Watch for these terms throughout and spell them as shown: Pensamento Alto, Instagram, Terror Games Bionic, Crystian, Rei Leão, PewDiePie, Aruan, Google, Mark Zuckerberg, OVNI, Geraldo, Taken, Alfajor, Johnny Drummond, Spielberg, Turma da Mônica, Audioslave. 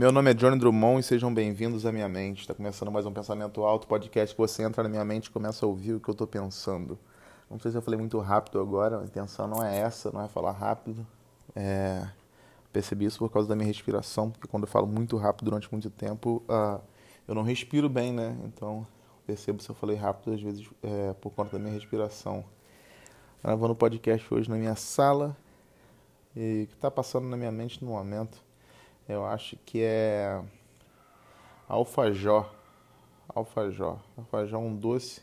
Meu nome é Johnny Drummond e sejam bem-vindos à minha mente. Está começando mais um Pensamento Alto, podcast que você entra na minha mente e começa a ouvir o que eu estou pensando. Não sei se eu falei muito rápido agora, a intenção não é essa, não é falar rápido. Percebi isso por causa da minha respiração, porque quando eu falo muito rápido durante muito tempo, eu não respiro bem, né? Então, percebo se eu falei rápido, às vezes, por conta da minha respiração. Gravando o podcast hoje na minha sala, e o que está passando na minha mente no momento, eu acho que é Alfajor. Alfajor é um doce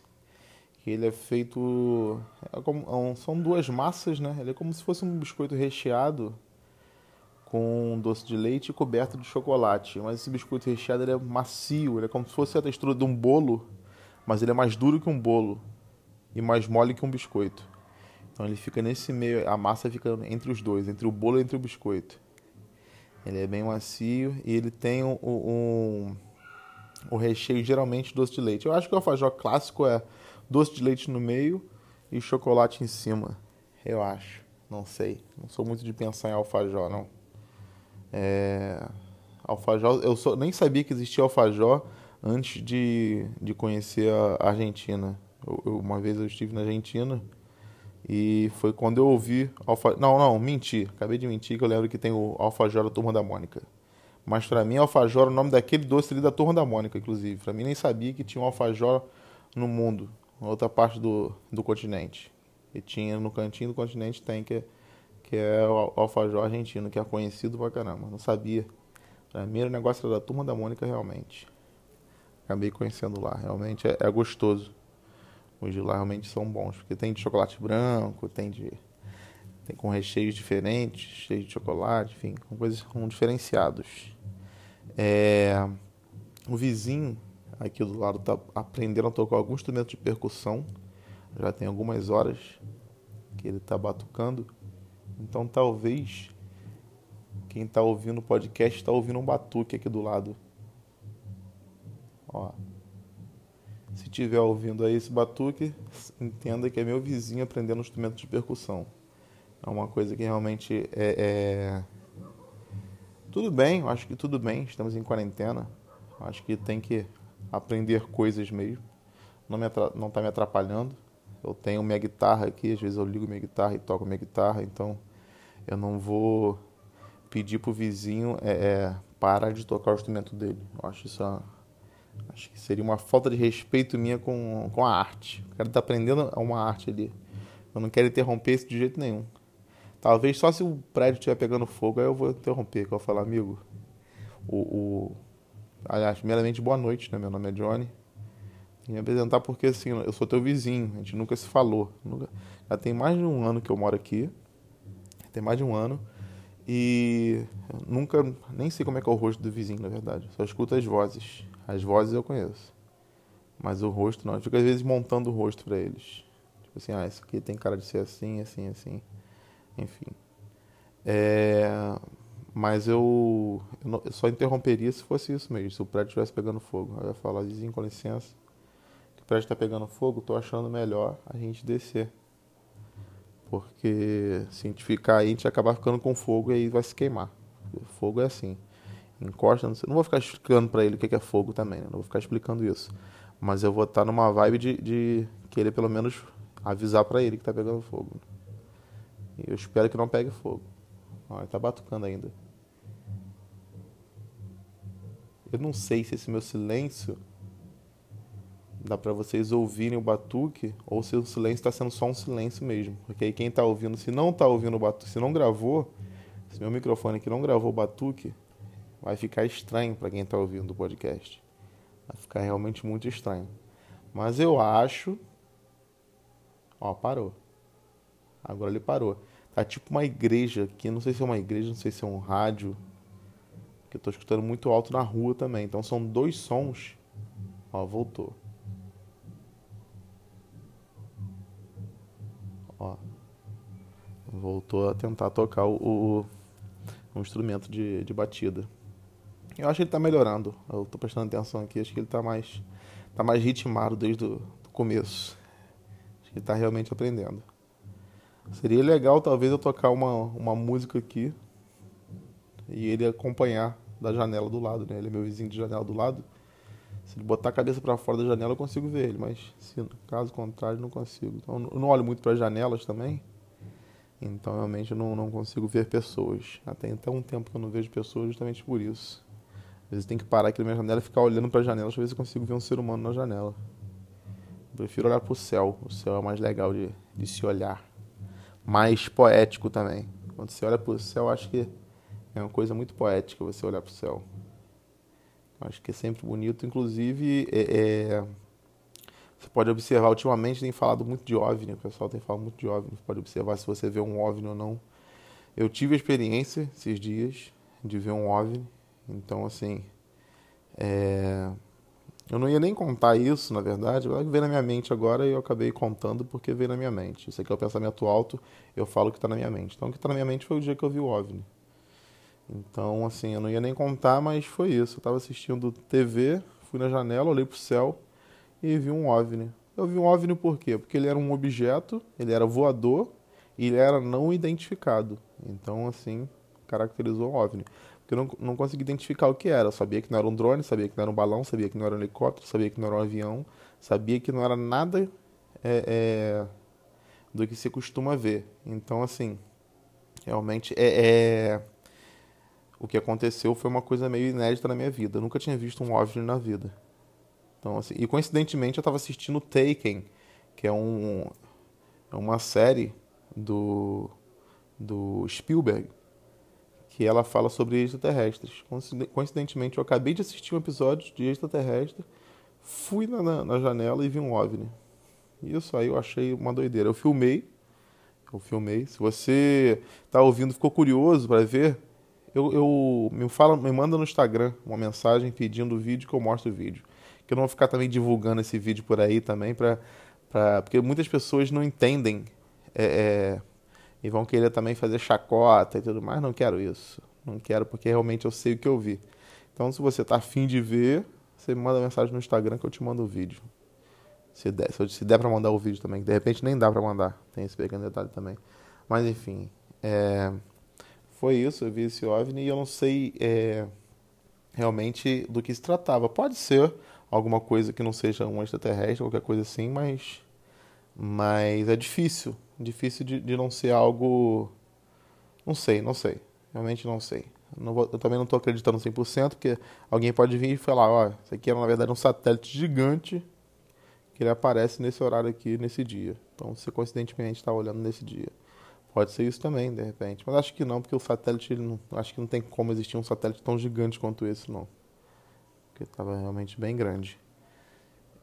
que ele é feito... São duas massas, né? Ele é como se fosse um biscoito recheado com doce de leite e coberto de chocolate. Mas esse biscoito recheado ele é macio, ele é como se fosse a textura de um bolo, mas ele é mais duro que um bolo e mais mole que um biscoito. Então ele fica nesse meio, a massa fica entre os dois, entre o bolo e entre o biscoito. Ele é bem macio e ele tem o recheio geralmente doce de leite. Eu acho que o alfajor clássico é doce de leite no meio e chocolate em cima, eu acho. Não sei, não sou muito de pensar em alfajor, não. Alfajor, nem sabia que existia alfajor antes de conhecer a Argentina. Uma vez eu estive na Argentina e foi quando eu ouvi alfajor. Não, menti. Acabei de mentir, que eu lembro que tem o alfajor da Turma da Mônica. Mas pra mim, alfajor é o nome daquele doce ali da Turma da Mônica, inclusive. Pra mim, nem sabia que tinha um alfajor no mundo, na outra parte do continente. E tinha no cantinho do continente, tem que é o alfajor argentino, que é conhecido pra caramba. Não sabia. Pra mim, o negócio era da Turma da Mônica, realmente. Acabei conhecendo lá. Realmente é gostoso. Os de lá realmente são bons, porque tem de chocolate branco, tem com recheios diferentes, cheio de chocolate, enfim, com coisas diferenciados. O vizinho aqui do lado tá aprendendo a tocar algum instrumento de percussão, já tem algumas horas que ele tá batucando, então talvez quem tá ouvindo o podcast tá ouvindo um batuque aqui do lado, ó. Se estiver ouvindo aí esse batuque, entenda que é meu vizinho aprendendo um instrumento de percussão. É uma coisa que realmente Tudo bem, eu acho que tudo bem, estamos em quarentena. Eu acho que tem que aprender coisas mesmo. Não está me atrapalhando. Eu tenho minha guitarra aqui, às vezes eu ligo minha guitarra e toco minha guitarra. Então eu não vou pedir pro vizinho parar de tocar o instrumento dele. Eu acho isso... Acho que seria uma falta de respeito minha com a arte. O cara tá aprendendo uma arte ali. Eu não quero interromper isso de jeito nenhum. Talvez só se o prédio estiver pegando fogo, aí eu vou interromper, que eu vou falar, amigo. Aliás, primeiramente, boa noite, né? Meu nome é Johnny. E me apresentar porque, assim, eu sou teu vizinho. A gente nunca se falou. Já tem mais de um ano que eu moro aqui. E nunca... Nem sei como é que é o rosto do vizinho, na verdade. Só escuto as vozes. As vozes eu conheço, mas o rosto não. Eu fico às vezes montando o rosto pra eles. Tipo assim, isso aqui tem cara de ser assim, assim, assim. Enfim. Mas eu só interromperia se fosse isso mesmo, se o prédio estivesse pegando fogo. Eu ia falar, vizinho, com licença, que o prédio tá pegando fogo, tô achando melhor a gente descer. Porque se a gente ficar aí, a gente vai acabar ficando com fogo e aí vai se queimar. O fogo é assim. Encosta, não vou ficar explicando pra ele o que é fogo também, né? Não vou ficar explicando isso. Mas eu vou estar numa vibe de querer pelo menos avisar pra ele que tá pegando fogo. E eu espero que não pegue fogo. Olha, ele tá batucando ainda. Eu não sei se esse meu silêncio dá pra vocês ouvirem o batuque ou se o silêncio tá sendo só um silêncio mesmo. Porque aí quem tá ouvindo, se não tá ouvindo o batuque, se não gravou, se meu microfone aqui não gravou o batuque, vai ficar estranho para quem está ouvindo o podcast. Vai ficar realmente muito estranho. Mas eu acho... Ó, parou. Agora ele parou. Tá tipo uma igreja aqui. Não sei se é uma igreja, não sei se é um rádio. Porque eu tô escutando muito alto na rua também. Então são dois sons. Ó, voltou. Ó. Voltou a tentar tocar um instrumento de batida. Eu acho que ele tá melhorando. Eu tô prestando atenção aqui. Acho que ele tá mais ritmado desde o começo. Acho que ele tá realmente aprendendo. Seria legal, talvez, eu tocar uma música aqui e ele acompanhar da janela do lado, né? Ele é meu vizinho de janela do lado. Se ele botar a cabeça para fora da janela, eu consigo ver ele, mas se caso contrário, não consigo. Então, eu não olho muito para as janelas também, então realmente eu não consigo ver pessoas. Até então, um tempo que eu não vejo pessoas justamente por isso. Às vezes tem que parar aqui na minha janela e ficar olhando para a janela, às vezes eu consigo ver um ser humano na janela. Eu prefiro olhar para o céu é mais legal de se olhar. Mais poético também. Quando você olha para o céu, acho que é uma coisa muito poética você olhar para o céu. Acho que é sempre bonito, inclusive você pode observar, ultimamente tem falado muito de OVNI, o pessoal tem falado muito de OVNI, você pode observar se você vê um OVNI ou não. Eu tive a experiência esses dias de ver um OVNI, então assim, eu não ia nem contar isso, na verdade, veio na minha mente agora e eu acabei contando porque veio na minha mente. Isso aqui é o pensamento alto, eu falo o que está na minha mente. Então o que está na minha mente foi o dia que eu vi o OVNI. Então, assim, eu não ia nem contar, mas foi isso. Eu estava assistindo TV, fui na janela, olhei pro céu e vi um OVNI. Eu vi um OVNI por quê? Porque ele era um objeto, ele era voador e ele era não identificado. Então, assim, caracterizou um OVNI. Porque eu não consegui identificar o que era. Eu sabia que não era um drone, sabia que não era um balão, sabia que não era um helicóptero, sabia que não era um avião, sabia que não era nada do que se costuma ver. Então, assim, realmente o que aconteceu foi uma coisa meio inédita na minha vida. Eu nunca tinha visto um OVNI na vida. Então, assim, e coincidentemente eu estava assistindo Taken, que é uma série do Spielberg, que ela fala sobre extraterrestres. Coincidentemente eu acabei de assistir um episódio de extraterrestre, fui na janela e vi um OVNI. Isso aí eu achei uma doideira. Eu filmei. Se você está ouvindo, ficou curioso para ver, me manda no Instagram uma mensagem pedindo o vídeo, que eu mostro o vídeo. Que eu não vou ficar também divulgando esse vídeo por aí também, porque muitas pessoas não entendem e vão querer também fazer chacota e tudo mais. Não quero isso. Não quero, porque realmente eu sei o que eu vi. Então, se você está afim de ver, você me manda mensagem no Instagram que eu te mando o vídeo. Se der para mandar o vídeo também, que de repente nem dá para mandar. Tem esse pequeno detalhe também. Mas, enfim, foi isso, eu vi esse OVNI e eu não sei realmente do que se tratava. Pode ser alguma coisa que não seja um extraterrestre, qualquer coisa assim, mas é difícil. Difícil de não ser algo... Não sei. Realmente não sei. Eu também não estou acreditando 100%, porque alguém pode vir e falar, ó, isso aqui era na verdade um satélite gigante que ele aparece nesse horário aqui, nesse dia. Então você coincidentemente está olhando nesse dia. Pode ser isso também, de repente. Mas acho que não, porque o satélite... acho que não tem como existir um satélite tão gigante quanto esse, não. Porque estava realmente bem grande.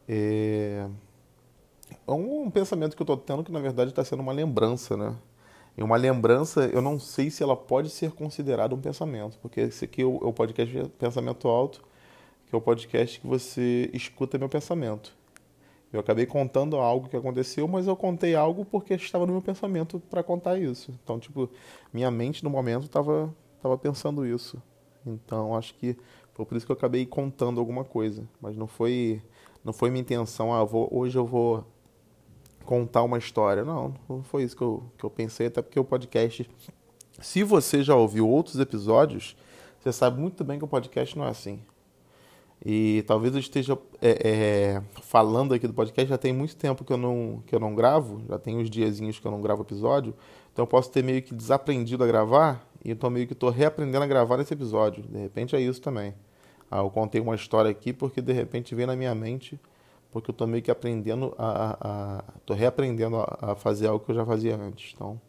É um pensamento que eu estou tendo que, na verdade, está sendo uma lembrança, né? E uma lembrança, eu não sei se ela pode ser considerada um pensamento. Porque esse aqui é o podcast Pensamento Alto, que é o podcast que você escuta meu pensamento. Eu acabei contando algo que aconteceu, mas eu contei algo porque estava no meu pensamento para contar isso. Então, tipo, minha mente no momento estava pensando isso. Então, acho que foi por isso que eu acabei contando alguma coisa. Mas não foi minha intenção, hoje eu vou contar uma história. Não foi isso que eu pensei, até porque o podcast... Se você já ouviu outros episódios, você sabe muito bem que o podcast não é assim. E talvez eu esteja falando aqui do podcast, já tem muito tempo que eu não gravo, já tem uns diazinhos que eu não gravo episódio, então eu posso ter meio que desaprendido a gravar, e eu estou reaprendendo a gravar esse episódio. De repente é isso também. Eu contei uma história aqui porque de repente veio na minha mente, porque eu estou meio que aprendendo, estou reaprendendo a fazer algo que eu já fazia antes. Então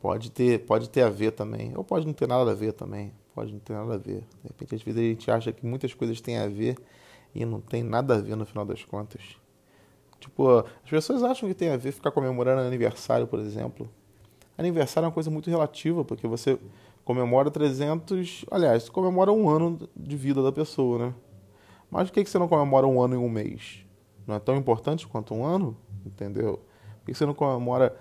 pode ter a ver também, ou pode não ter nada a ver também. Pode não ter nada a ver. De repente, às vezes a gente acha que muitas coisas têm a ver e não tem nada a ver no final das contas. Tipo, as pessoas acham que tem a ver ficar comemorando aniversário, por exemplo. Aniversário é uma coisa muito relativa, porque você comemora 300... Aliás, você comemora um ano de vida da pessoa, né? Mas por que você não comemora um ano em um mês? Não é tão importante quanto um ano? Entendeu? Por que você não comemora...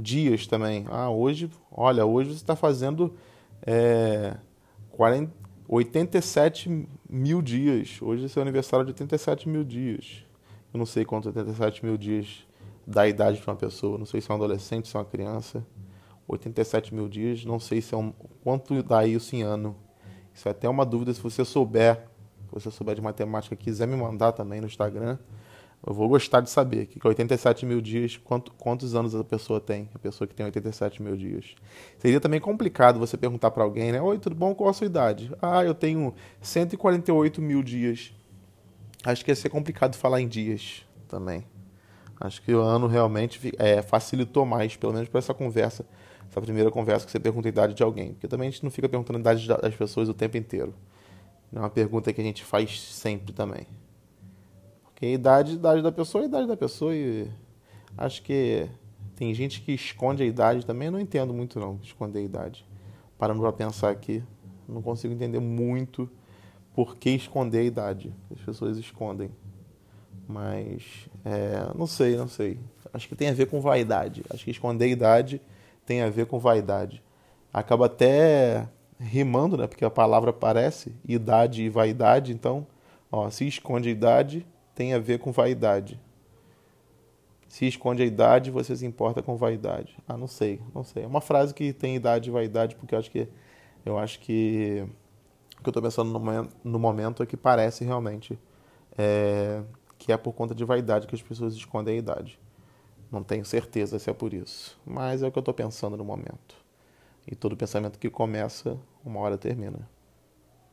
dias também. Hoje você está fazendo 87 mil dias. Hoje é seu aniversário de 87 mil dias. Eu não sei quanto 87 mil dias dá a idade de uma pessoa. Não sei se é um adolescente, se é uma criança. 87 mil dias, não sei se é quanto dá isso em ano. Isso é até uma dúvida, se você souber de matemática, quiser me mandar também no Instagram, eu vou gostar de saber que 87 mil dias, quantos anos a pessoa tem, a pessoa que tem 87 mil dias. Seria também complicado você perguntar para alguém, né? Oi, tudo bom? Qual a sua idade? Ah, eu tenho 148 mil dias. Acho que ia ser complicado falar em dias também. Acho que o ano realmente facilitou mais, pelo menos para essa conversa, essa primeira conversa que você pergunta a idade de alguém. Porque também a gente não fica perguntando a idade das pessoas o tempo inteiro. É uma pergunta que a gente faz sempre também. Porque a idade da pessoa. E acho que tem gente que esconde a idade também. Eu não entendo muito, não, esconder a idade. Parando para pensar aqui, não consigo entender muito por que esconder a idade. As pessoas escondem. Mas, não sei. Acho que tem a ver com vaidade. Acho que esconder a idade tem a ver com vaidade. Acaba até rimando, né? Porque a palavra parece idade e vaidade. Então, ó, se esconde a idade, tem a ver com vaidade. Se esconde a idade, você se importa com vaidade. Ah, não sei. É uma frase que tem idade e vaidade, porque eu acho que o que eu estou pensando no momento é que parece realmente que é por conta de vaidade que as pessoas escondem a idade. Não tenho certeza se é por isso, mas é o que eu estou pensando no momento. E todo pensamento que começa, uma hora termina.